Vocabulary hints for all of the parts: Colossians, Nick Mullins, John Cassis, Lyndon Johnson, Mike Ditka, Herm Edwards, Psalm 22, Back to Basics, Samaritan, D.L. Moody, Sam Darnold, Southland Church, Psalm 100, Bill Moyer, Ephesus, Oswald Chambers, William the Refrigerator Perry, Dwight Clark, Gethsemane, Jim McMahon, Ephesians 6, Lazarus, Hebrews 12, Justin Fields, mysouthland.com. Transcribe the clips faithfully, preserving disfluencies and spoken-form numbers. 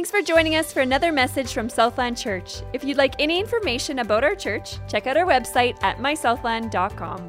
Thanks for joining us for another message from Southland Church. If you'd like any information about our church, check out our website at my southland dot com.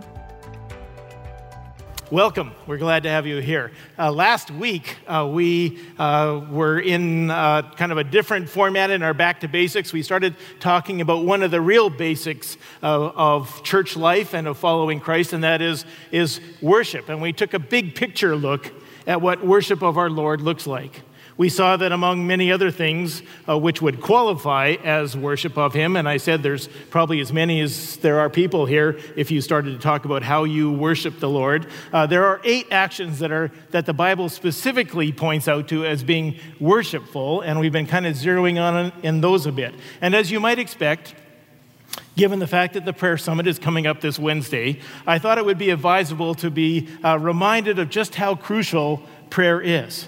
Welcome. We're glad to have you here. Uh, last week, uh, we uh, were in uh, kind of a different format in our Back to Basics. We started talking about one of the real basics of, of church life and of following Christ, and that is, is worship. And we took a big picture look at what worship of our Lord looks like. We saw that among many other things uh, which would qualify as worship of him, and I said there's probably as many as there are people here if you started to talk about how you worship the Lord. Uh, there are eight actions that are that the Bible specifically points out to as being worshipful, and we've been kind of zeroing on in those a bit. And as you might expect, given the fact that the prayer summit is coming up this Wednesday, I thought it would be advisable to be uh, reminded of just how crucial prayer is.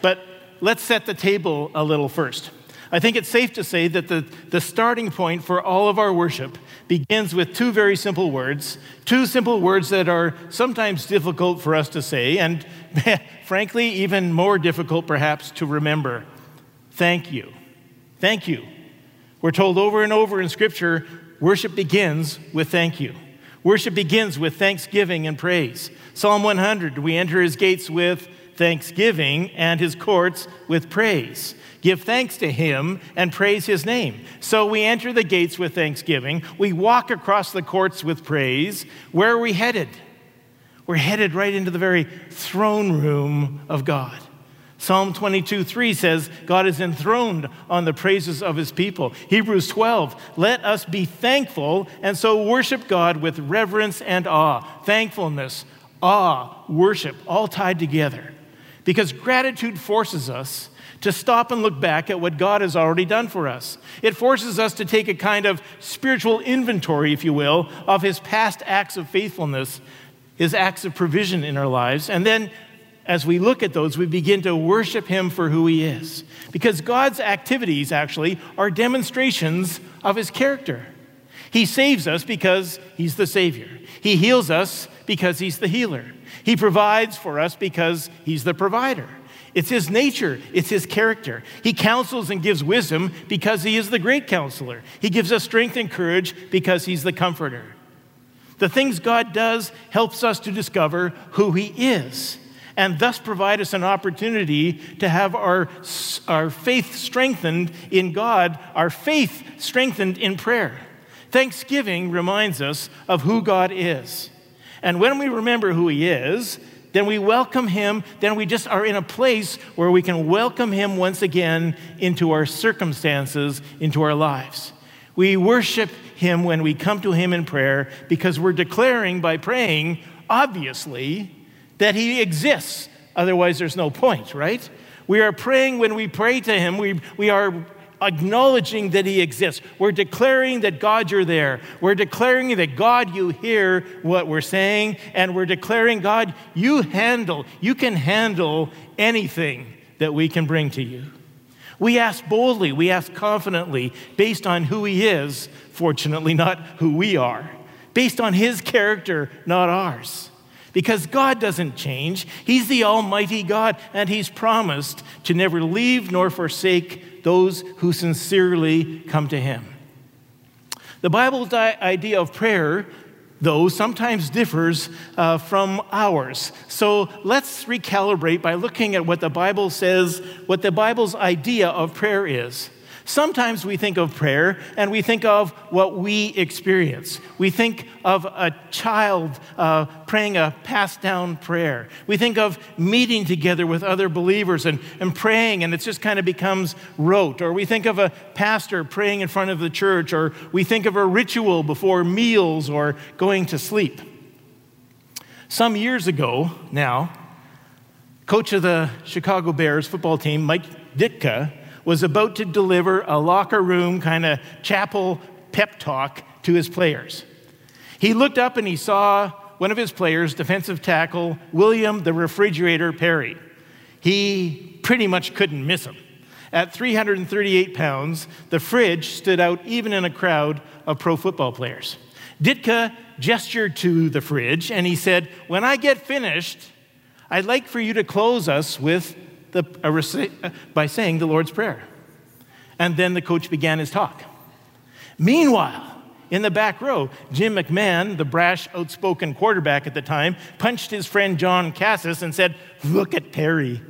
But let's set the table a little first. I think it's safe to say that the, the starting point for all of our worship begins with two very simple words, two simple words that are sometimes difficult for us to say, and frankly, even more difficult perhaps to remember. Thank you. Thank you. We're told over and over in Scripture, worship begins with thank you. Worship begins with thanksgiving and praise. Psalm one hundred, we enter his gates with thanksgiving and his courts with praise. Give thanks to him and praise his name. So we enter the gates with thanksgiving. We walk across the courts with praise. Where are we headed? We're headed right into the very throne room of God. Psalm twenty-two three says, God is enthroned on the praises of his people. Hebrews twelve, let us be thankful and so worship God with reverence and awe. Thankfulness, awe, worship, all tied together. Because gratitude forces us to stop and look back at what God has already done for us. It forces us to take a kind of spiritual inventory, if you will, of his past acts of faithfulness, his acts of provision in our lives. And then as we look at those, we begin to worship him for who he is. Because God's activities, actually, are demonstrations of his character. He saves us because he's the Savior. He heals us because he's the healer. He provides for us because he's the provider. It's his nature. It's his character. He counsels and gives wisdom because he is the great counselor. He gives us strength and courage because he's the comforter. The things God does helps us to discover who he is and thus provide us an opportunity to have our, our faith strengthened in God, our faith strengthened in prayer. Thanksgiving reminds us of who God is. And when we remember who he is, then we welcome him, then we just are in a place where we can welcome him once again into our circumstances, into our lives. We worship him when we come to him in prayer because we're declaring by praying, obviously, that he exists. Otherwise, there's no point, right? We are praying when we pray to him. We, we are acknowledging that he exists. We're declaring that God, you're there. We're declaring that God, you hear what we're saying, and we're declaring, God, you handle, you can handle anything that we can bring to you. We ask boldly, we ask confidently, based on who he is, fortunately, not who we are, based on his character, not ours. Because God doesn't change. He's the Almighty God, and he's promised to never leave nor forsake those who sincerely come to him. The Bible's idea of prayer, though, sometimes differs uh, from ours. So let's recalibrate by looking at what the Bible says, what the Bible's idea of prayer is. Sometimes we think of prayer and we think of what we experience. We think of a child uh, praying a passed down prayer. We think of meeting together with other believers and, and praying, and it just kind of becomes rote. Or we think of a pastor praying in front of the church, or we think of a ritual before meals or going to sleep. Some years ago now, coach of the Chicago Bears football team, Mike Ditka, was about to deliver a locker room kind of chapel pep talk to his players. He looked up and he saw one of his players, defensive tackle, William the Refrigerator Perry. He pretty much couldn't miss him. At three hundred thirty-eight pounds, the Fridge stood out even in a crowd of pro football players. Ditka gestured to the Fridge and he said, "When I get finished, I'd like for you to close us with The, a, by saying the Lord's Prayer." And then the coach began his talk. Meanwhile, in the back row, Jim McMahon, the brash, outspoken quarterback at the time, punched his friend John Cassis and said, "Look at Perry,"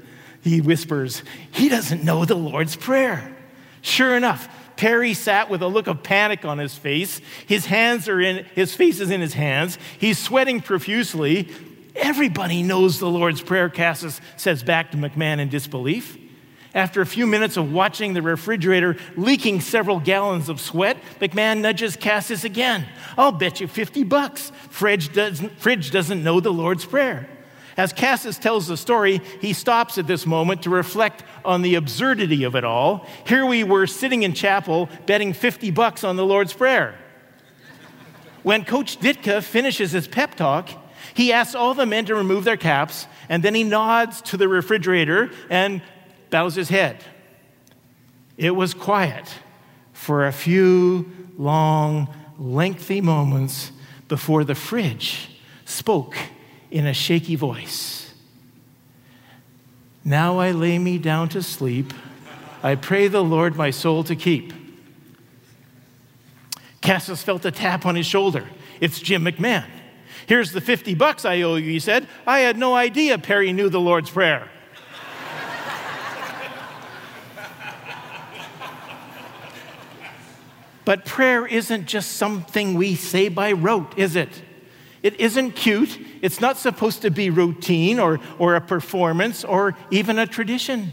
he whispers. "He doesn't know the Lord's Prayer." Sure enough, Perry sat with a look of panic on his face. His hands are in, his face is in his hands. He's sweating profusely. "Everybody knows the Lord's Prayer," Cassis says back to McMahon in disbelief. After a few minutes of watching the refrigerator leaking several gallons of sweat, McMahon nudges Cassis again. "I'll bet you fifty bucks. Fridge doesn't, Fridge doesn't know the Lord's Prayer." As Cassis tells the story, he stops at this moment to reflect on the absurdity of it all. Here we were sitting in chapel betting fifty bucks on the Lord's Prayer. When Coach Ditka finishes his pep talk, he asks all the men to remove their caps, and then he nods to the refrigerator and bows his head. It was quiet for a few long, lengthy moments before the fridge spoke in a shaky voice. "Now I lay me down to sleep. I pray the Lord my soul to keep." Cassis felt a tap on his shoulder. It's Jim McMahon. "Here's the fifty bucks I owe you," he said. "I had no idea Perry knew the Lord's Prayer." But prayer isn't just something we say by rote, is it? It isn't cute. It's not supposed to be routine or, or a performance or even a tradition.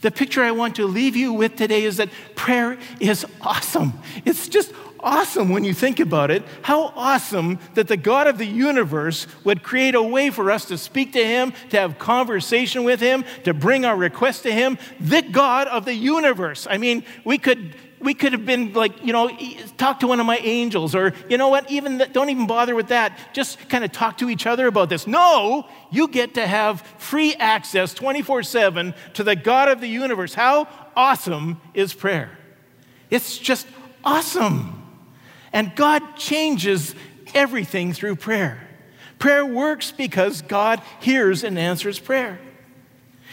The picture I want to leave you with today is that prayer is awesome. It's just awesome when you think about it. How awesome that the God of the universe would create a way for us to speak to him, to have conversation with him, to bring our requests to him. The God of the universe. I mean, we could... We could have been like, you know, talk to one of my angels, or, you know what, even th- don't even bother with that. Just kind of talk to each other about this. No, you get to have free access twenty-four seven to the God of the universe. How awesome is prayer? It's just awesome. And God changes everything through prayer. Prayer works because God hears and answers prayer.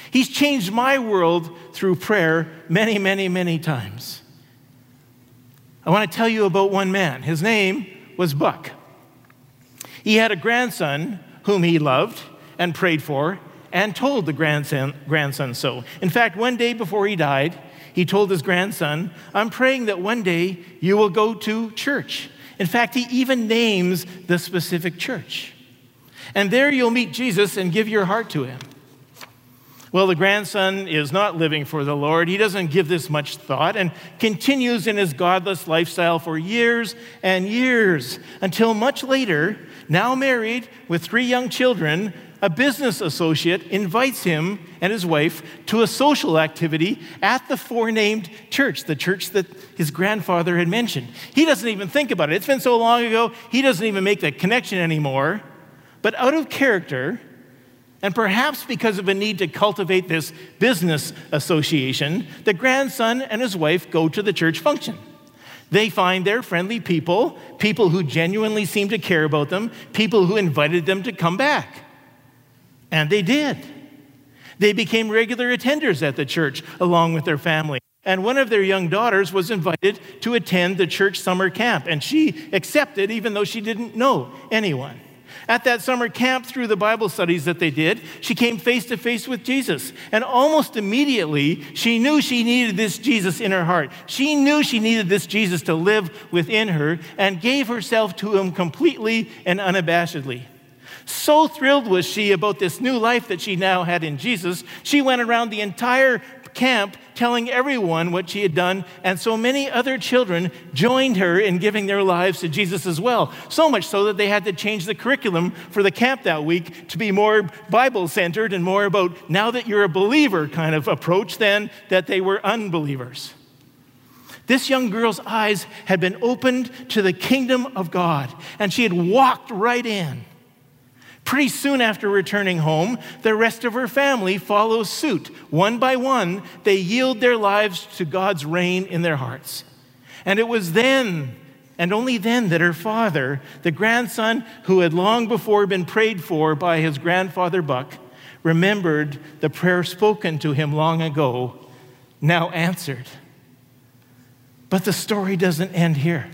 He's changed my world through prayer many, many, many times. I want to tell you about one man. His name was Buck. He had a grandson whom he loved and prayed for and told the grandson, grandson so. In fact, one day before he died, he told his grandson, "I'm praying that one day you will go to church." In fact, he even names the specific church. "And there you'll meet Jesus and give your heart to him." Well, the grandson is not living for the Lord. He doesn't give this much thought and continues in his godless lifestyle for years and years until much later, now married with three young children, a business associate invites him and his wife to a social activity at the forenamed church, the church that his grandfather had mentioned. He doesn't even think about it. It's been so long ago, he doesn't even make that connection anymore. But out of character, and perhaps because of a need to cultivate this business association, the grandson and his wife go to the church function. They find their friendly people, people who genuinely seem to care about them, people who invited them to come back. And they did. They became regular attenders at the church along with their family. And one of their young daughters was invited to attend the church summer camp, and she accepted even though she didn't know anyone. At that summer camp, through the Bible studies that they did, she came face to face with Jesus. And almost immediately, she knew she needed this Jesus in her heart. She knew she needed this Jesus to live within her and gave herself to him completely and unabashedly. So thrilled was she about this new life that she now had in Jesus, she went around the entire camp telling everyone what she had done, and so many other children joined her in giving their lives to Jesus as well, so much so that they had to change the curriculum for the camp that week to be more Bible-centered and more about now that you're a believer kind of approach than that they were unbelievers. This young girl's eyes had been opened to the kingdom of God, and she had walked right in. Pretty soon after returning home, the rest of her family follows suit. One by one, they yield their lives to God's reign in their hearts. And it was then, and only then, that her father, the grandson who had long before been prayed for by his grandfather Buck, remembered the prayer spoken to him long ago, now answered. But the story doesn't end here.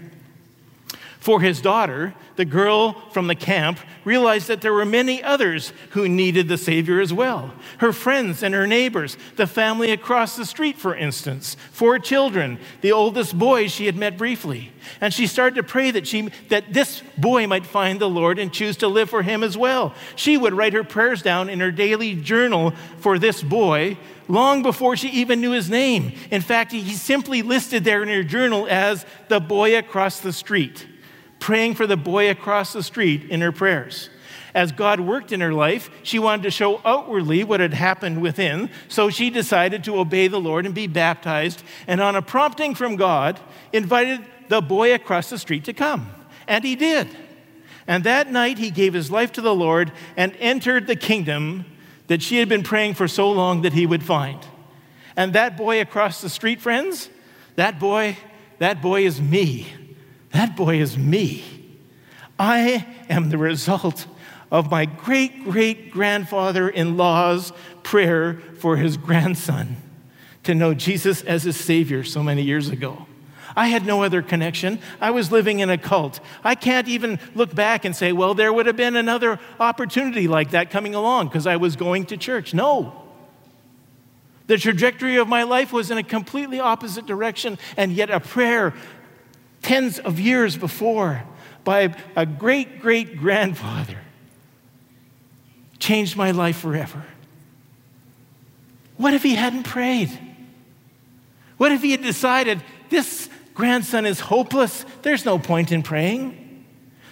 For his daughter, the girl from the camp realized that there were many others who needed the Savior as well. Her friends and her neighbors, the family across the street, for instance, four children, the oldest boy she had met briefly. And she started to pray that she that this boy might find the Lord and choose to live for him as well. She would write her prayers down in her daily journal for this boy long before she even knew his name. In fact, he simply listed there in her journal as the boy across the street, praying for the boy across the street in her prayers. As God worked in her life, she wanted to show outwardly what had happened within, so she decided to obey the Lord and be baptized, and on a prompting from God, invited the boy across the street to come. And he did. And that night, he gave his life to the Lord and entered the kingdom that she had been praying for so long that he would find. And that boy across the street, friends, that boy, that boy is me. That boy is me. I am the result of my great-great-grandfather-in-law's prayer for his grandson to know Jesus as his Savior so many years ago. I had no other connection. I was living in a cult. I can't even look back and say, well, there would have been another opportunity like that coming along because I was going to church. No. The trajectory of my life was in a completely opposite direction, and yet a prayer tens of years before by a great-great-grandfather changed my life forever. What if he hadn't prayed? What if he had decided, this grandson is hopeless. There's no point in praying.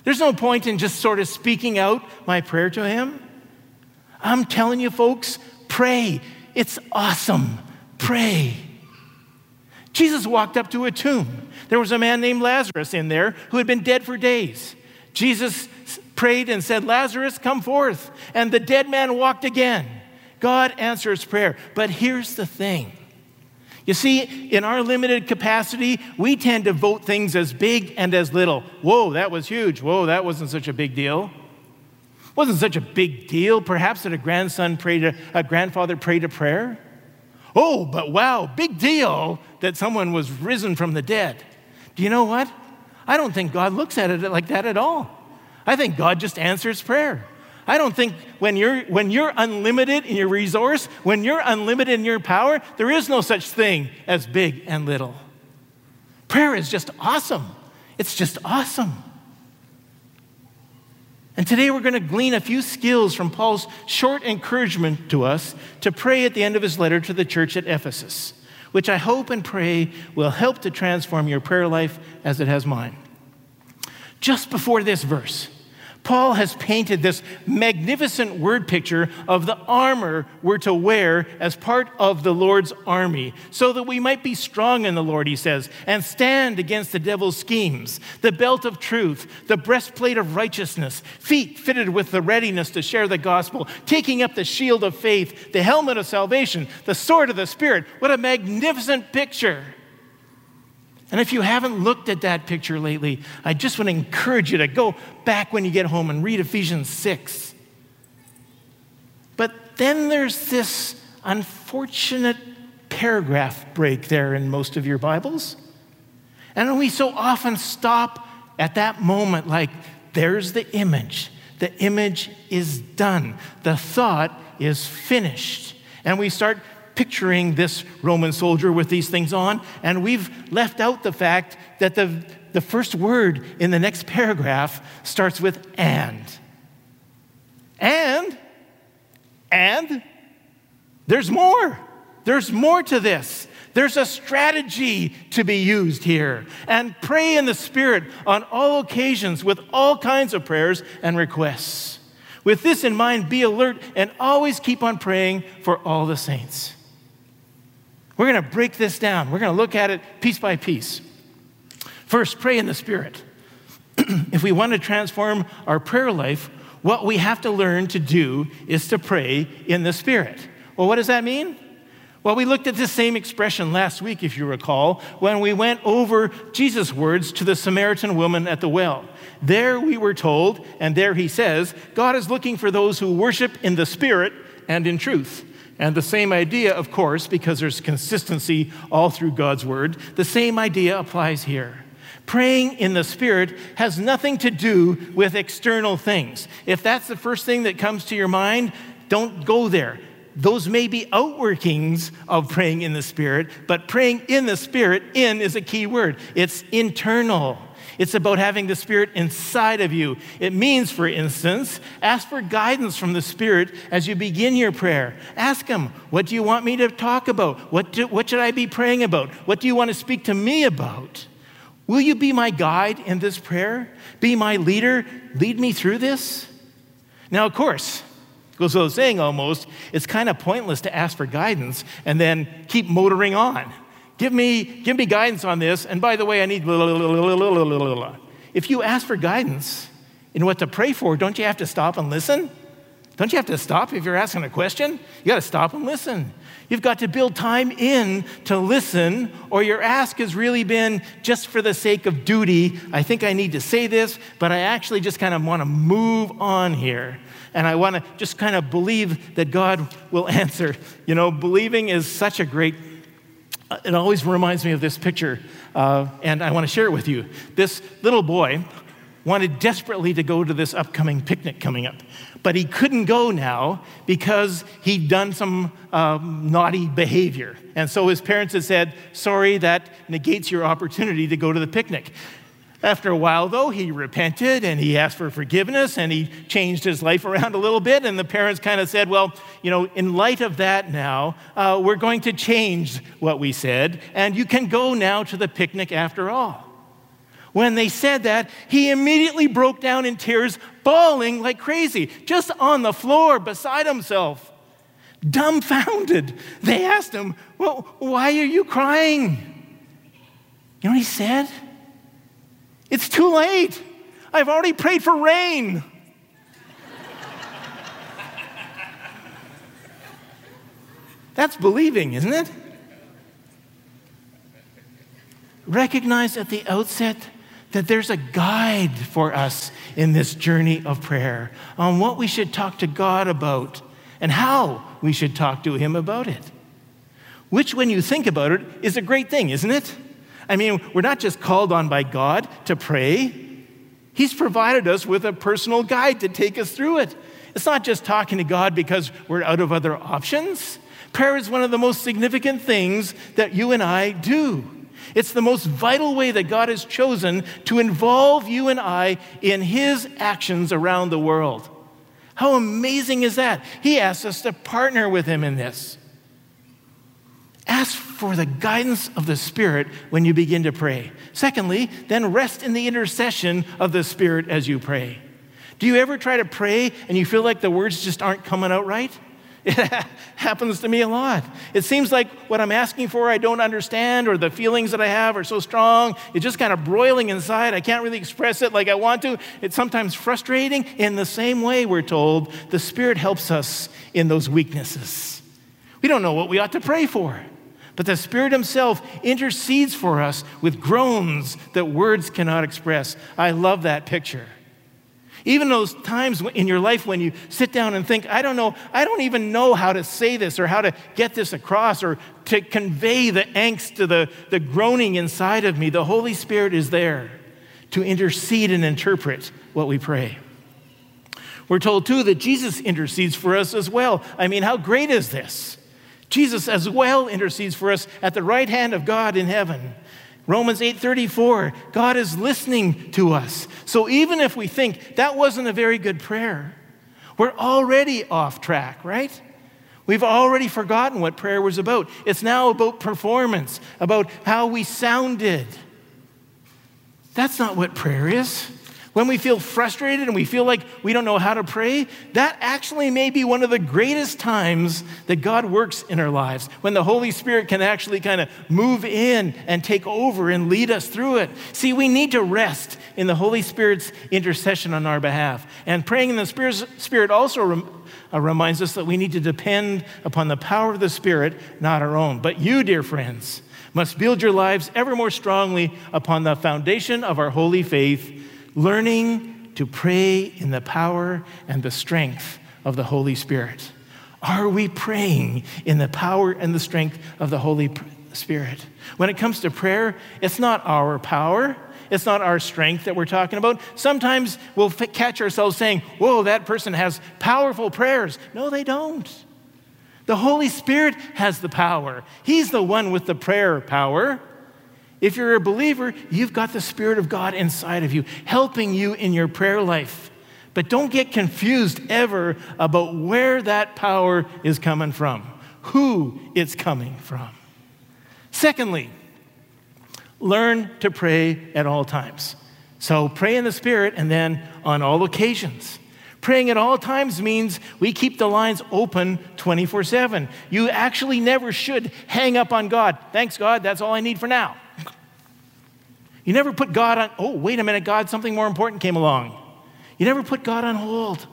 There's no point in just sort of speaking out my prayer to him. I'm telling you, folks, pray. It's awesome. Pray. Jesus walked up to a tomb. There was a man named Lazarus in there who had been dead for days. Jesus prayed and said, Lazarus, come forth. And the dead man walked again. God answers prayer. But here's the thing. You see, in our limited capacity, we tend to vote things as big and as little. Whoa, that was huge. Whoa, that wasn't such a big deal. Wasn't such a big deal, perhaps, that a grandson prayed, a, a grandfather prayed a prayer. Oh, but wow, big deal that someone was risen from the dead. Do you know what? I don't think God looks at it like that at all. I think God just answers prayer. I don't think when you're when you're unlimited in your resource, when you're unlimited in your power, there is no such thing as big and little. Prayer is just awesome. It's just awesome. And today we're going to glean a few skills from Paul's short encouragement to us to pray at the end of his letter to the church at Ephesus, which I hope and pray will help to transform your prayer life as it has mine. Just before this verse, Paul has painted this magnificent word picture of the armor we're to wear as part of the Lord's army, so that we might be strong in the Lord, he says, and stand against the devil's schemes, the belt of truth, the breastplate of righteousness, feet fitted with the readiness to share the gospel, taking up the shield of faith, the helmet of salvation, the sword of the Spirit. What a magnificent picture. And if you haven't looked at that picture lately, I just want to encourage you to go back when you get home and read Ephesians six. But then there's this unfortunate paragraph break there in most of your Bibles. And we so often stop at that moment like, there's the image. The image is done. The thought is finished. And we start picturing this Roman soldier with these things on, and we've left out the fact that the, the first word in the next paragraph starts with and. And, and, there's more. There's more to this. There's a strategy to be used here. And pray in the Spirit on all occasions with all kinds of prayers and requests. With this in mind, be alert and always keep on praying for all the saints. We're going to break this down. We're going to look at it piece by piece. First, pray in the Spirit. If we want to transform our prayer life, what we have to learn to do is to pray in the Spirit. Well, what does that mean? Well, we looked at this same expression last week, if you recall, when we went over Jesus' words to the Samaritan woman at the well. There we were told, and there he says, God is looking for those who worship in the Spirit and in truth. And the same idea, of course, because there's consistency all through God's word, the same idea applies here. Praying in the Spirit has nothing to do with external things. If that's the first thing that comes to your mind, don't go there. Those may be outworkings of praying in the Spirit, but praying in the Spirit, in is a key word. It's internal. It's about having the Spirit inside of you. It means, for instance, ask for guidance from the Spirit as you begin your prayer. Ask Him, what do you want me to talk about? What, do, what should I be praying about? What do you want to speak to me about? Will you be my guide in this prayer? Be my leader? Lead me through this? Now, of course, goes without saying almost, it's kind of pointless to ask for guidance and then keep motoring on. Give me, give me guidance on this, and by the way, I need blah, blah, blah, blah, blah, blah. If you ask for guidance in what to pray for, don't you have to stop and listen? Don't you have to stop if you're asking a question? You got to stop and listen. You've got to build time in to listen, or your ask has really been just for the sake of duty. I think I need to say this, but I actually just kind of want to move on here. And I want to just kind of believe that God will answer. You know, believing is such a great... It always reminds me of this picture, uh, and I want to share it with you. This little boy wanted desperately to go to this upcoming picnic coming up, but he couldn't go now because he'd done some um, naughty behavior. And so his parents had said, sorry, that negates your opportunity to go to the picnic. After a while, though, he repented, and he asked for forgiveness, and he changed his life around a little bit, and the parents kind of said, well, you know, in light of that now, uh, we're going to change what we said, and you can go now to the picnic after all. When they said that, he immediately broke down in tears, bawling like crazy, just on the floor beside himself, dumbfounded. They asked him, well, why are you crying? You know what he said? It's too late. I've already prayed for rain. That's believing, isn't it? Recognize at the outset that there's a guide for us in this journey of prayer on what we should talk to God about and how we should talk to Him about it, which, when you think about it, is a great thing, isn't it? I mean, we're not just called on by God to pray. He's provided us with a personal guide to take us through it. It's not just talking to God because we're out of other options. Prayer is one of the most significant things that you and I do. It's the most vital way that God has chosen to involve you and I in His actions around the world. How amazing is that? He asks us to partner with Him in this. Ask for the guidance of the Spirit when you begin to pray. Secondly, then rest in the intercession of the Spirit as you pray. Do you ever try to pray and you feel like the words just aren't coming out right? It happens to me a lot. It seems like what I'm asking for I don't understand, or the feelings that I have are so strong. It's just kind of broiling inside. I can't really express it like I want to. It's sometimes frustrating. In the same way, we're told, the Spirit helps us in those weaknesses. We don't know what we ought to pray for, but the Spirit Himself intercedes for us with groans that words cannot express. I love that picture. Even those times in your life when you sit down and think, I don't know, I don't even know how to say this or how to get this across or to convey the angst to the, the groaning inside of me, the Holy Spirit is there to intercede and interpret what we pray. We're told, too, that Jesus intercedes for us as well. I mean, how great is this? Jesus as well intercedes for us at the right hand of God in heaven. Romans eight thirty-four, God is listening to us. So even if we think that wasn't a very good prayer, we're already off track, right? We've already forgotten what prayer was about. It's now about performance, about how we sounded. That's not what prayer is. When we feel frustrated and we feel like we don't know how to pray, that actually may be one of the greatest times that God works in our lives, when the Holy Spirit can actually kind of move in and take over and lead us through it. See, we need to rest in the Holy Spirit's intercession on our behalf. And praying in the Spirit also rem- uh, reminds us that we need to depend upon the power of the Spirit, not our own. But you, dear friends, must build your lives ever more strongly upon the foundation of our holy faith, learning to pray in the power and the strength of the Holy Spirit. Are we praying in the power and the strength of the Holy Spirit? When it comes to prayer, it's not our power. It's not our strength that we're talking about. Sometimes we'll f- catch ourselves saying, whoa, that person has powerful prayers. No, they don't. The Holy Spirit has the power. He's the one with the prayer power. If you're a believer, you've got the Spirit of God inside of you, helping you in your prayer life. But don't get confused ever about where that power is coming from, who it's coming from. Secondly, learn to pray at all times. So pray in the Spirit and then on all occasions. Praying at all times means we keep the lines open twenty-four seven. You actually never should hang up on God. Thanks, God, that's all I need for now. You never put God on, oh, wait a minute, God, something more important came along. You never put God on hold.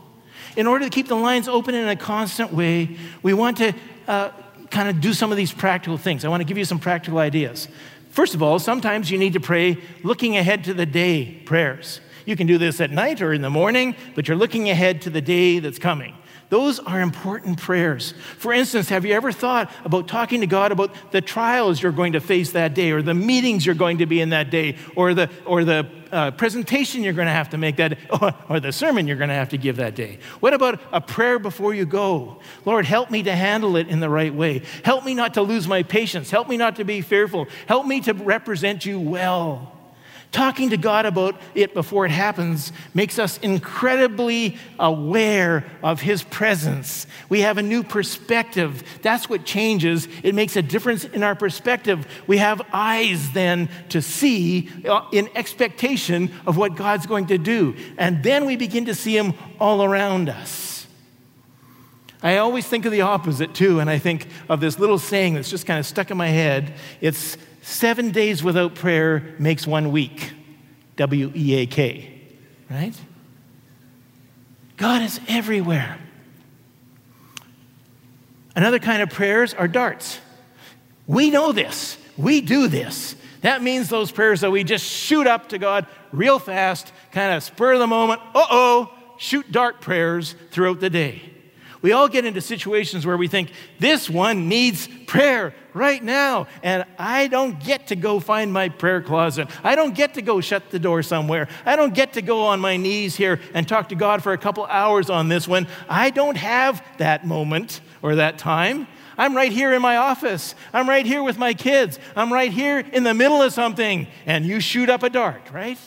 In order to keep the lines open in a constant way, we want to uh, kind of do some of these practical things. I want to give you some practical ideas. First of all, sometimes you need to pray looking ahead to the day prayers. You can do this at night or in the morning, but you're looking ahead to the day that's coming. Those are important prayers. For instance, have you ever thought about talking to God about the trials you're going to face that day, or the meetings you're going to be in that day, or the or the uh, presentation you're going to have to make that day, or, or the sermon you're going to have to give that day? What about a prayer before you go? Lord, help me to handle it in the right way. Help me not to lose my patience. Help me not to be fearful. Help me to represent you well. Talking to God about it before it happens makes us incredibly aware of His presence. We have a new perspective. That's what changes. It makes a difference in our perspective. We have eyes then to see in expectation of what God's going to do. And then we begin to see Him all around us. I always think of the opposite too, and I think of this little saying that's just kind of stuck in my head. It's, Seven days without prayer makes one week. W E A K, right? God is everywhere. Another kind of prayers are darts. We know this. We do this. That means those prayers that we just shoot up to God real fast, kind of spur of the moment, uh-oh, shoot dart prayers throughout the day. We all get into situations where we think, this one needs prayer right now, and I don't get to go find my prayer closet. I don't get to go shut the door somewhere. I don't get to go on my knees here and talk to God for a couple hours on this one. I don't have that moment or that time. I'm right here in my office. I'm right here with my kids. I'm right here in the middle of something, and you shoot up a dart, right?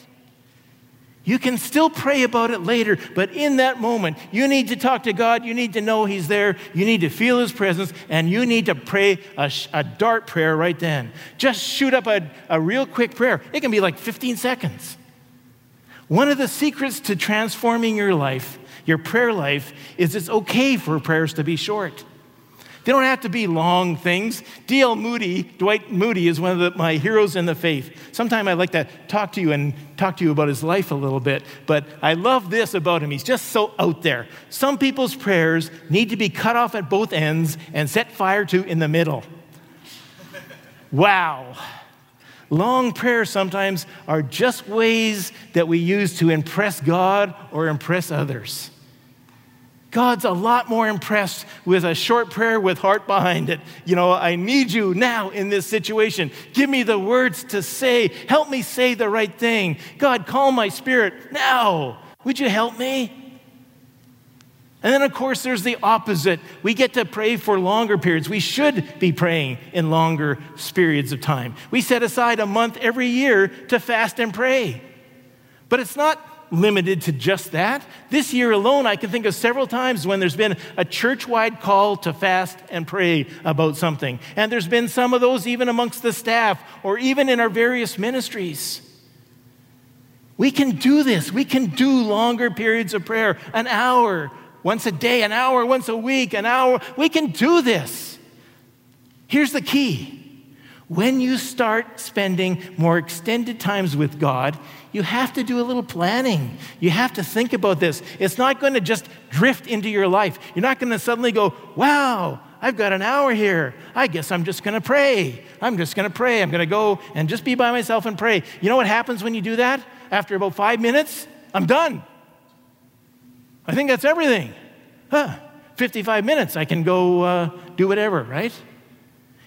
You can still pray about it later, but in that moment, you need to talk to God. You need to know He's there. You need to feel His presence, and you need to pray a, a dart prayer right then. Just shoot up a, a real quick prayer. It can be like fifteen seconds. One of the secrets to transforming your life, your prayer life, is it's okay for prayers to be short. They don't have to be long things. D L Moody, Dwight Moody, is one of the, my heroes in the faith. Sometime I'd like to talk to you and talk to you about his life a little bit, but I love this about him. He's just so out there. Some people's prayers need to be cut off at both ends and set fire to in the middle. Wow. Long prayers sometimes are just ways that we use to impress God or impress others. God's a lot more impressed with a short prayer with heart behind it. You know, I need you now in this situation. Give me the words to say. Help me say the right thing. God, calm my spirit now. Would you help me? And then, of course, there's the opposite. We get to pray for longer periods. We should be praying in longer periods of time. We set aside a month every year to fast and pray. But it's not limited to just that. This year alone, I can think of several times when there's been a church-wide call to fast and pray about something. And there's been some of those even amongst the staff or even in our various ministries. We can do this. We can do longer periods of prayer, an hour once a day, an hour once a week, an hour. We can do this. Here's the key. When you start spending more extended times with God, you have to do a little planning. You have to think about this. It's not going to just drift into your life. You're not going to suddenly go, wow, I've got an hour here. I guess I'm just going to pray. I'm just going to pray. I'm going to go and just be by myself and pray. You know what happens when you do that? After about five minutes, I'm done. I think that's everything. Huh. fifty-five minutes, I can go uh, do whatever, right?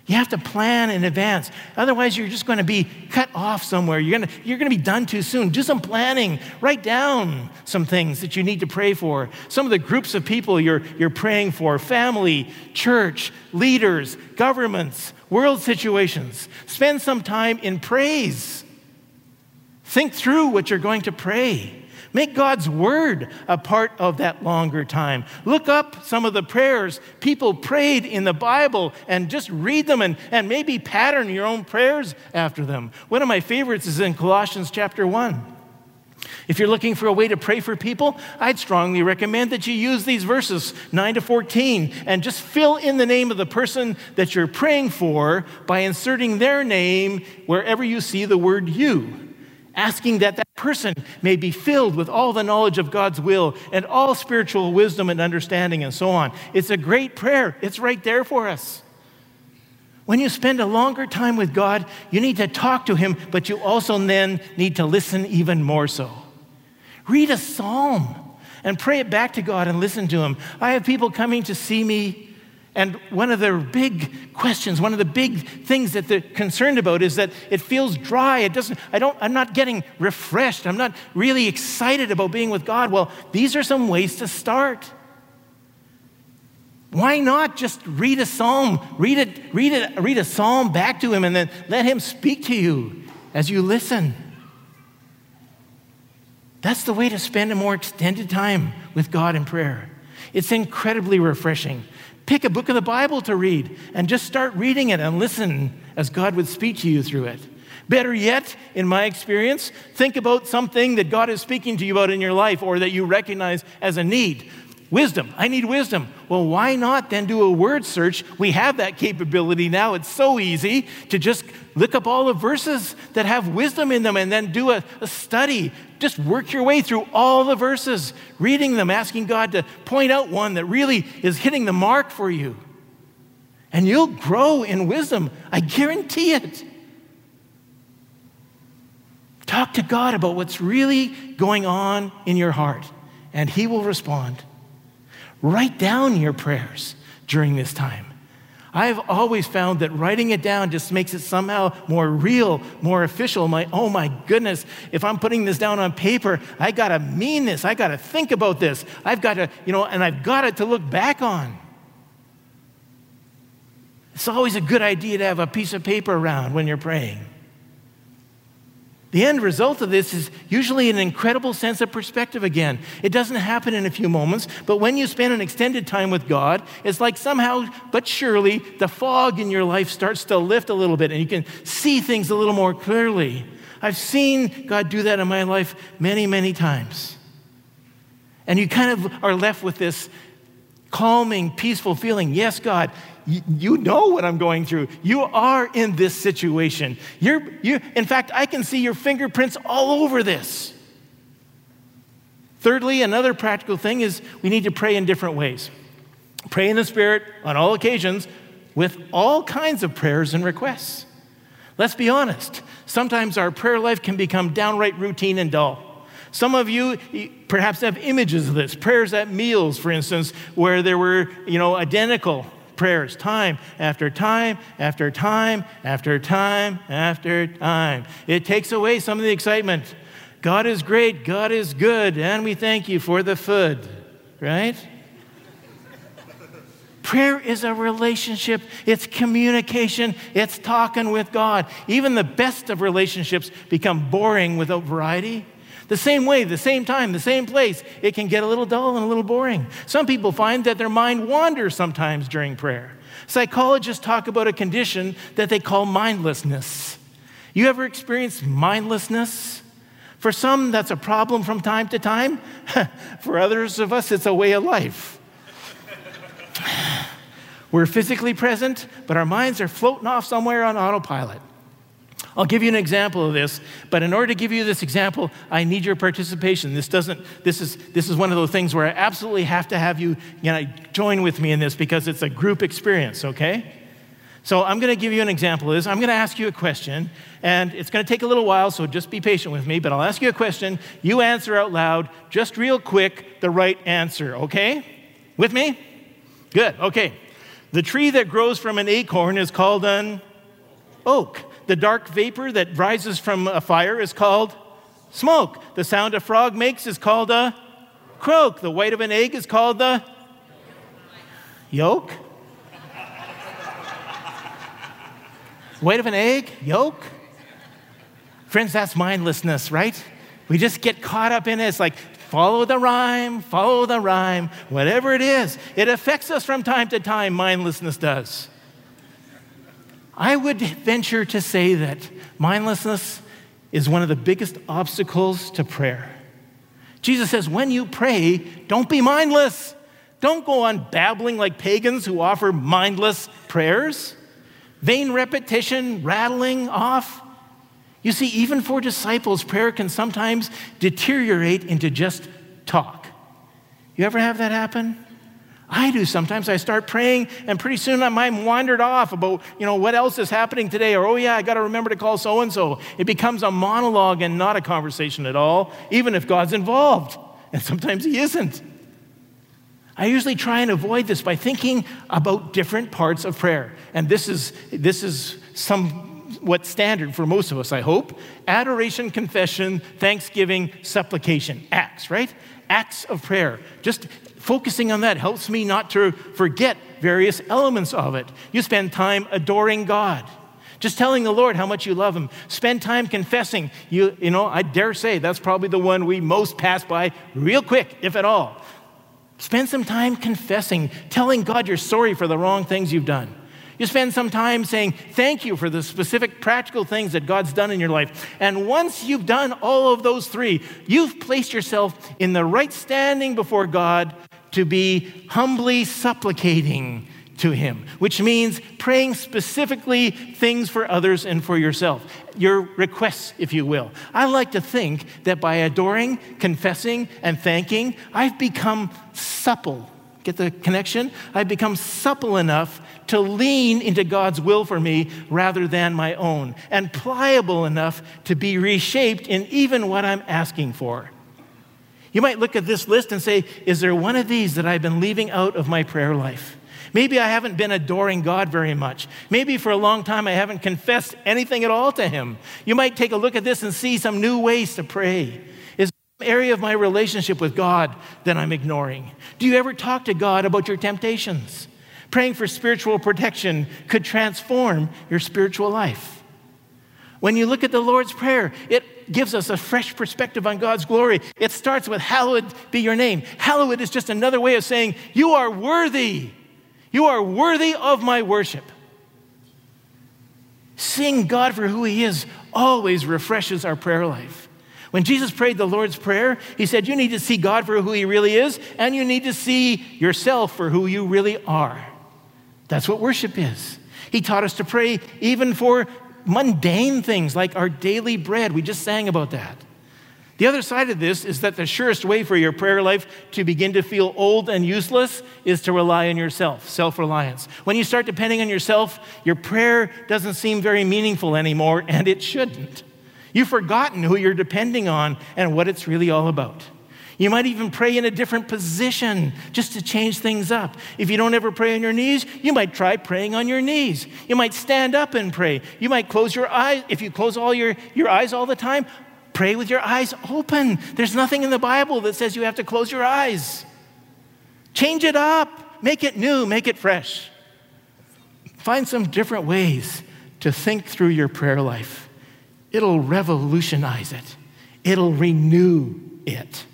You have to plan in advance. Otherwise, you're just going to be cut off somewhere. You're going to, you're going to be done too soon. Do some planning. Write down some things that you need to pray for. Some of the groups of people you're, you're praying for: family, church, leaders, governments, world situations. Spend some time in praise. Think through what you're going to pray. Make God's word a part of that longer time. Look up some of the prayers people prayed in the Bible and just read them, and, and maybe pattern your own prayers after them. One of my favorites is in Colossians chapter one. If you're looking for a way to pray for people, I'd strongly recommend that you use these verses nine to fourteen and just fill in the name of the person that you're praying for by inserting their name wherever you see the word you, asking that that person may be filled with all the knowledge of God's will and all spiritual wisdom and understanding and so on. It's a great prayer. It's right there for us. When you spend a longer time with God, you need to talk to him, but you also then need to listen even more so. Read a psalm and pray it back to God and listen to him. I have people coming to see me, and one of their big questions, one of the big things that they're concerned about is that it feels dry. It doesn't, I don't, I'm not getting refreshed. I'm not really excited about being with God. Well, these are some ways to start. Why not just read a psalm? Read it, read it, read a psalm back to him, and then let him speak to you as you listen. That's the way to spend a more extended time with God in prayer. It's incredibly refreshing. Pick a book of the Bible to read and just start reading it and listen as God would speak to you through it. Better yet, in my experience, think about something that God is speaking to you about in your life or that you recognize as a need. Wisdom. I need wisdom. Well, why not then do a word search? We have that capability now. It's so easy to just look up all the verses that have wisdom in them and then do a, a study. Just work your way through all the verses, reading them, asking God to point out one that really is hitting the mark for you. And you'll grow in wisdom. I guarantee it. Talk to God about what's really going on in your heart, and he will respond. Write down your prayers during this time. I've always found that writing it down just makes it somehow more real, more official. My, oh my goodness, if I'm putting this down on paper, I gotta mean this. I gotta think about this. I've gotta, you know, and I've got it to look back on. It's always a good idea to have a piece of paper around when you're praying. The end result of this is usually an incredible sense of perspective again. It doesn't happen in a few moments, but when you spend an extended time with God, it's like somehow but surely the fog in your life starts to lift a little bit and you can see things a little more clearly. I've seen God do that in my life many, many times. And you kind of are left with this calming, peaceful feeling. Yes, God, you know what I'm going through. You are in this situation. You're, you, in fact, I can see your fingerprints all over this. Thirdly, another practical thing is we need to pray in different ways. Pray in the Spirit on all occasions with all kinds of prayers and requests. Let's be honest. Sometimes our prayer life can become downright routine and dull. Some of you perhaps have images of this. Prayers at meals, for instance, where there were, you know, identical prayers, time after time, after time, after time, after time. It takes away some of the excitement. God is great, God is good, and we thank you for the food, right? Prayer is a relationship. It's communication. It's talking with God. Even the best of relationships become boring without variety. The same way, the same time, the same place, it can get a little dull and a little boring. Some people find that their mind wanders sometimes during prayer. Psychologists talk about a condition that they call mindlessness. You ever experienced mindlessness? For some, that's a problem from time to time. For others of us, it's a way of life. We're physically present, but our minds are floating off somewhere on autopilot. I'll give you an example of this, but in order to give you this example, I need your participation. This doesn't, this is this is one of those things where I absolutely have to have you, you know, join with me in this because it's a group experience, okay? So I'm gonna give you an example of this. I'm gonna ask you a question, and it's gonna take a little while, so just be patient with me, but I'll ask you a question. You answer out loud, just real quick, the right answer, okay? With me? Good, okay. The tree that grows from an acorn is called an oak. The dark vapor that rises from a fire is called smoke. The sound a frog makes is called a croak. The white of an egg is called the yolk. White of an egg, yolk. Friends, that's mindlessness, right? We just get caught up in it. It's like, follow the rhyme, follow the rhyme, whatever it is. It affects us from time to time, mindlessness does. I would venture to say that mindlessness is one of the biggest obstacles to prayer. Jesus says, when you pray, don't be mindless. Don't go on babbling like pagans who offer mindless prayers. Vain repetition, rattling off. You see, even for disciples, prayer can sometimes deteriorate into just talk. You ever have that happen? I do sometimes. I start praying, and pretty soon I'm, I'm wandered off about, you know, what else is happening today, or, oh, yeah, I got to remember to call so-and-so. It becomes a monologue and not a conversation at all, even if God's involved, and sometimes he isn't. I usually try and avoid this by thinking about different parts of prayer, and this is, this is some... what's standard for most of us, I hope. Adoration, confession, thanksgiving, supplication. Acts, right? Acts of prayer. Just focusing on that helps me not to forget various elements of it. You spend time adoring God. Just telling the Lord how much you love him. Spend time confessing. You, you know, I dare say that's probably the one we most pass by real quick, if at all. Spend some time confessing, telling God you're sorry for the wrong things you've done. You spend some time saying thank you for the specific practical things that God's done in your life. And once you've done all of those three, you've placed yourself in the right standing before God to be humbly supplicating to him, which means praying specifically things for others and for yourself, your requests, if you will. I like to think that by adoring, confessing, and thanking, I've become supple. Get the connection? I've become supple enough to lean into God's will for me rather than my own, and pliable enough to be reshaped in even what I'm asking for. You might look at this list and say, is there one of these that I've been leaving out of my prayer life? Maybe I haven't been adoring God very much. Maybe for a long time I haven't confessed anything at all to him. You might take a look at this and see some new ways to pray. Area of my relationship with God that I'm ignoring? Do you ever talk to God about your temptations? Praying for spiritual protection could transform your spiritual life. When you look at the Lord's Prayer, it gives us a fresh perspective on God's glory. It starts with, hallowed be your name. Hallowed is just another way of saying, you are worthy. You are worthy of my worship. Seeing God for who he is always refreshes our prayer life. When Jesus prayed the Lord's Prayer, he said, you need to see God for who he really is, and you need to see yourself for who you really are. That's what worship is. He taught us to pray even for mundane things like our daily bread. We just sang about that. The other side of this is that the surest way for your prayer life to begin to feel old and useless is to rely on yourself, self-reliance. When you start depending on yourself, your prayer doesn't seem very meaningful anymore, and it shouldn't. You've forgotten who you're depending on and what it's really all about. You might even pray in a different position just to change things up. If you don't ever pray on your knees, you might try praying on your knees. You might stand up and pray. You might close your eyes. If you close all your, your eyes all the time, pray with your eyes open. There's nothing in the Bible that says you have to close your eyes. Change it up. Make it new. Make it fresh. Find some different ways to think through your prayer life. It'll revolutionize it. It'll renew it.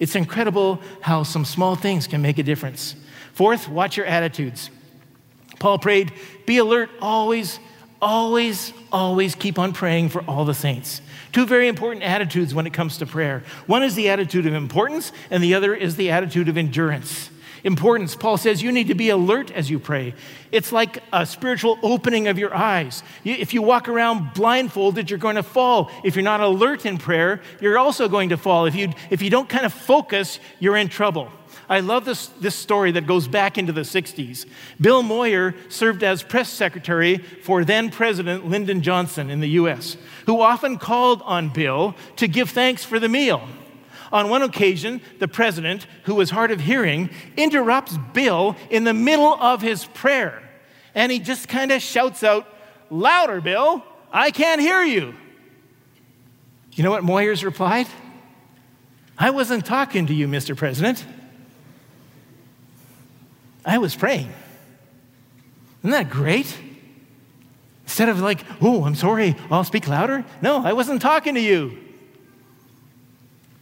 It's incredible how some small things can make a difference. Fourth, watch your attitudes. Paul prayed, be alert, always, always, always keep on praying for all the saints. Two very important attitudes when it comes to prayer. One is the attitude of importance, and the other is the attitude of endurance. Importance. Paul says you need to be alert as you pray. It's like a spiritual opening of your eyes. You, if you walk around blindfolded, you're going to fall. If you're not alert in prayer, you're also going to fall. If you, if you don't kind of focus, you're in trouble. I love this, this story that goes back into the sixties. Bill Moyer served as press secretary for then-President Lyndon Johnson in the U S, who often called on Bill to give thanks for the meal. On one occasion, the president, who was hard of hearing, interrupts Bill in the middle of his prayer. And he just kind of shouts out, "Louder, Bill, I can't hear you." You know what Moyers replied? "I wasn't talking to you, Mister President. I was praying." Isn't that great? Instead of like, "Oh, I'm sorry, I'll speak louder." No, I wasn't talking to you.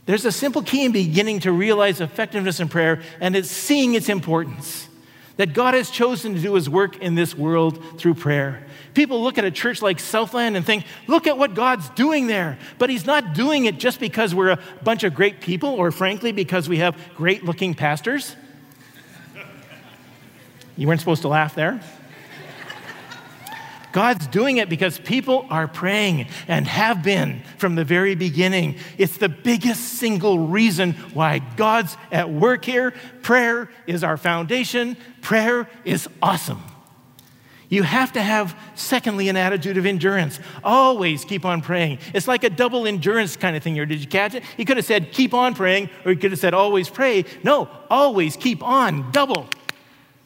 There's a simple key in beginning to realize effectiveness in prayer, and it's seeing its importance. That God has chosen to do his work in this world through prayer. People look at a church like Southland and think, look at what God's doing there. But he's not doing it just because we're a bunch of great people, or frankly, because we have great-looking pastors. You weren't supposed to laugh there. God's doing it because people are praying and have been from the very beginning. It's the biggest single reason why God's at work here. Prayer is our foundation. Prayer is awesome. You have to have, secondly, an attitude of endurance. Always keep on praying. It's like a double endurance kind of thing here. Did you catch it? He could have said, keep on praying, or he could have said, always pray. No, always keep on, double.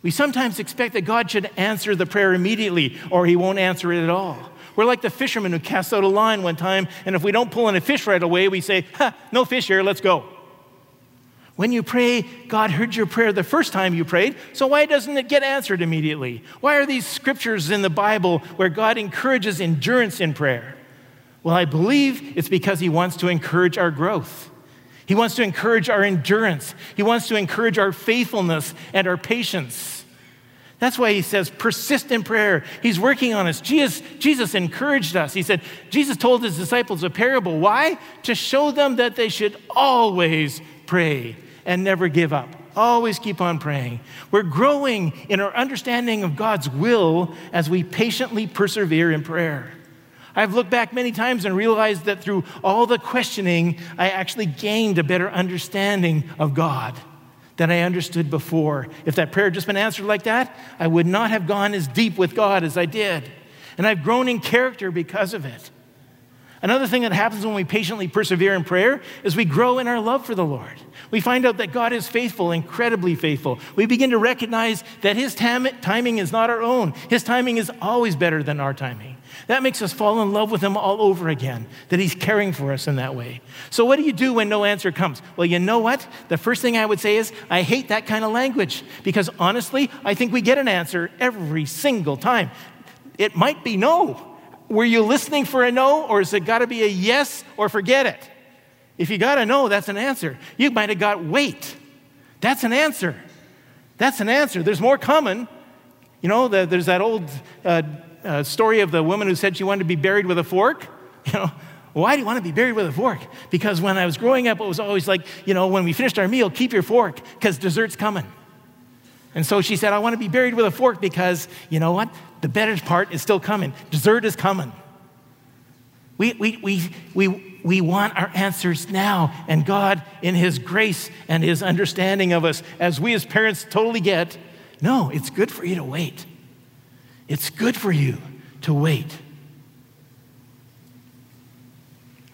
We sometimes expect that God should answer the prayer immediately, or he won't answer it at all. We're like the fisherman who cast out a line one time, and if we don't pull in a fish right away, we say, ha, no fish here, let's go. When you pray, God heard your prayer the first time you prayed, so why doesn't it get answered immediately? Why are these scriptures in the Bible where God encourages endurance in prayer? Well, I believe it's because he wants to encourage our growth. He wants to encourage our endurance. He wants to encourage our faithfulness and our patience. That's why he says, persist in prayer. He's working on us. Jesus, Jesus encouraged us. He said, Jesus told his disciples a parable. Why? To show them that they should always pray and never give up. Always keep on praying. We're growing in our understanding of God's will as we patiently persevere in prayer. I've looked back many times and realized that through all the questioning, I actually gained a better understanding of God than I understood before. If that prayer had just been answered like that, I would not have gone as deep with God as I did. And I've grown in character because of it. Another thing that happens when we patiently persevere in prayer is we grow in our love for the Lord. We find out that God is faithful, incredibly faithful. We begin to recognize that his tam- timing is not our own. His timing is always better than our timing. That makes us fall in love with him all over again, that he's caring for us in that way. So what do you do when no answer comes? Well, you know what? The first thing I would say is I hate that kind of language because honestly, I think we get an answer every single time. It might be no. Were you listening for a no, or has it got to be a yes, or forget it? If you got a no, that's an answer. You might have got wait. That's an answer. That's an answer. There's more coming. You know, the, there's that old... Uh, Uh, story of the woman who said she wanted to be buried with a fork. You know, why do you want to be buried with a fork? Because when I was growing up, it was always like, you know, when we finished our meal, keep your fork because dessert's coming. And so she said, I want to be buried with a fork because, you know what? The better part is still coming. Dessert is coming. We, we, we, we, we want our answers now. And God, in his grace and his understanding of us, as we as parents totally get, no, it's good for you to wait. It's good for you to wait.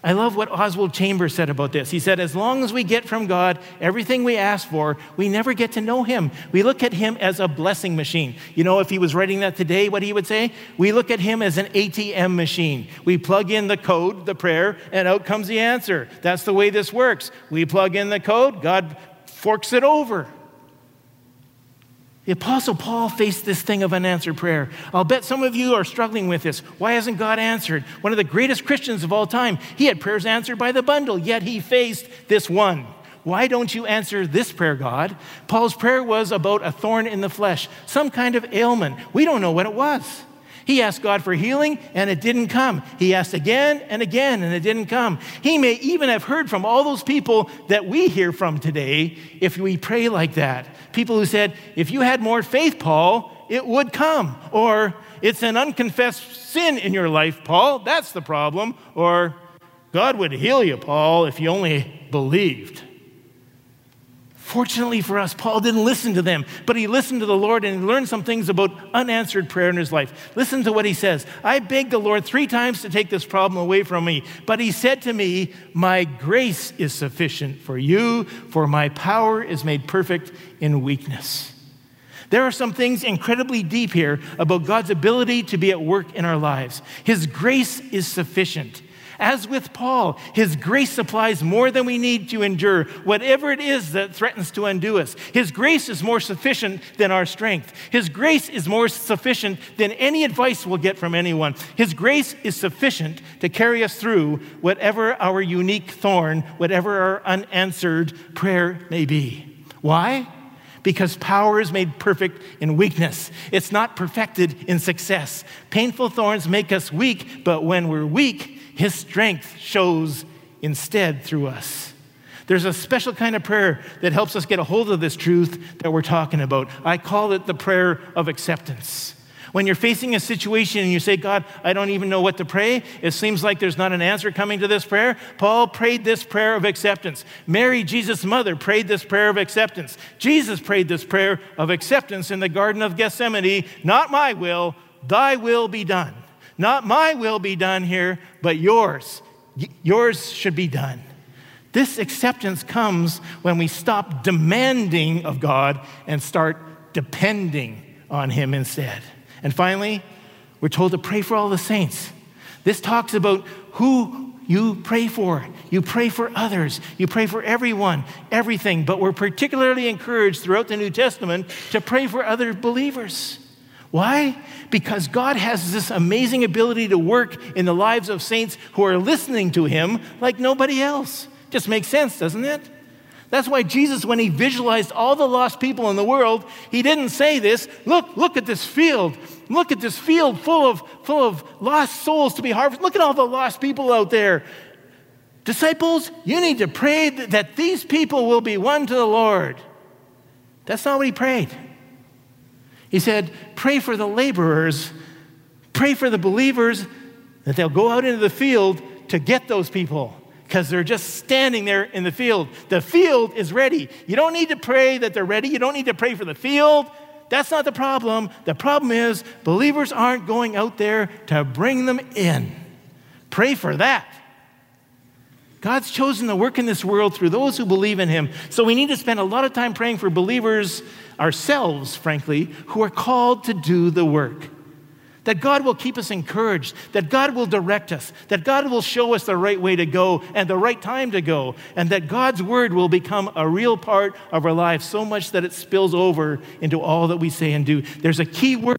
I love what Oswald Chambers said about this. He said, as long as we get from God everything we ask for, we never get to know him. We look at him as a blessing machine. You know, if he was writing that today, what he would say? We look at him as an A T M machine. We plug in the code, the prayer, and out comes the answer. That's the way this works. We plug in the code, God forks it over. The Apostle Paul faced this thing of unanswered prayer. I'll bet some of you are struggling with this. Why hasn't God answered? One of the greatest Christians of all time, he had prayers answered by the bundle, yet he faced this one. Why don't you answer this prayer, God? Paul's prayer was about a thorn in the flesh, some kind of ailment. We don't know what it was. He asked God for healing, and it didn't come. He asked again and again, and it didn't come. He may even have heard from all those people that we hear from today if we pray like that. People who said, if you had more faith, Paul, it would come. Or, it's an unconfessed sin in your life, Paul. That's the problem. Or, God would heal you, Paul, if you only believed. Fortunately for us, Paul didn't listen to them, but he listened to the Lord and he learned some things about unanswered prayer in his life. Listen to what he says. I begged the Lord three times to take this problem away from me, but he said to me, my grace is sufficient for you, for my power is made perfect in weakness. There are some things incredibly deep here about God's ability to be at work in our lives. His grace is sufficient. As with Paul, his grace supplies more than we need to endure, whatever it is that threatens to undo us. His grace is more sufficient than our strength. His grace is more sufficient than any advice we'll get from anyone. His grace is sufficient to carry us through whatever our unique thorn, whatever our unanswered prayer may be. Why? Because power is made perfect in weakness. It's not perfected in success. Painful thorns make us weak, but when we're weak, his strength shows instead through us. There's a special kind of prayer that helps us get a hold of this truth that we're talking about. I call it the prayer of acceptance. When you're facing a situation and you say, God, I don't even know what to pray. It seems like there's not an answer coming to this prayer. Paul prayed this prayer of acceptance. Mary, Jesus' mother, prayed this prayer of acceptance. Jesus prayed this prayer of acceptance in the Garden of Gethsemane. Not my will, thy will be done. Not my will be done here, but yours. Yours should be done. This acceptance comes when we stop demanding of God and start depending on him instead. And finally, we're told to pray for all the saints. This talks about who you pray for. You pray for others. You pray for everyone, everything. But we're particularly encouraged throughout the New Testament to pray for other believers. Why? Because God has this amazing ability to work in the lives of saints who are listening to him like nobody else. Just makes sense, doesn't it? That's why Jesus, when he visualized all the lost people in the world, he didn't say this, look, look at this field. Look at this field full of, full of lost souls to be harvested. Look at all the lost people out there. Disciples, you need to pray that these people will be one to the Lord. That's not what he prayed. He said, pray for the laborers, pray for the believers, that they'll go out into the field to get those people, because they're just standing there in the field. The field is ready. You don't need to pray that they're ready. You don't need to pray for the field. That's not the problem. The problem is believers aren't going out there to bring them in. Pray for that. God's chosen to work in this world through those who believe in him. So we need to spend a lot of time praying for believers ourselves, frankly, who are called to do the work. That God will keep us encouraged, that God will direct us, that God will show us the right way to go and the right time to go, and that God's word will become a real part of our lives so much that it spills over into all that we say and do. There's a key word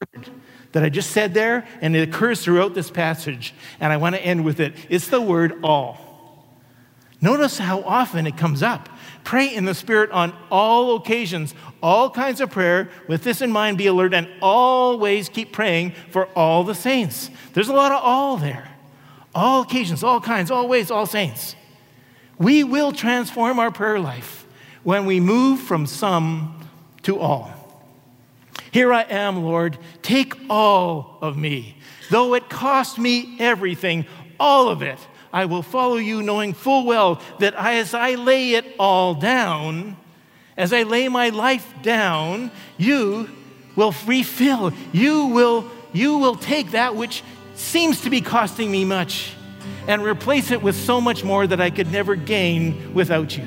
that I just said there, and it occurs throughout this passage, and I want to end with it. It's the word all. Notice how often it comes up. Pray in the Spirit on all occasions, all kinds of prayer. With this in mind, be alert and always keep praying for all the saints. There's a lot of all there. All occasions, all kinds, all ways, all saints. We will transform our prayer life when we move from some to all. Here I am, Lord. Take all of me. Though it cost me everything, all of it, I will follow you, knowing full well that I, as I lay it all down, as I lay my life down, you will refill. You will, you will take that which seems to be costing me much and replace it with so much more that I could never gain without you.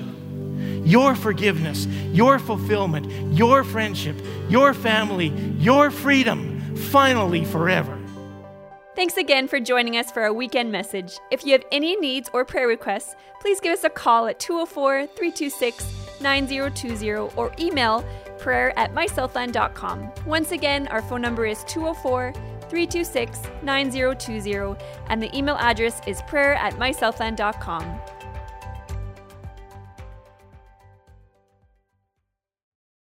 Your forgiveness, your fulfillment, your friendship, your family, your freedom, finally forever. Thanks again for joining us for our weekend message. If you have any needs or prayer requests, please give us a call at two oh four, three two six, nine oh two oh or email prayer at my southland dot com. Once again, our phone number is two oh four, three two six, nine oh two oh and the email address is prayer at my southland dot com.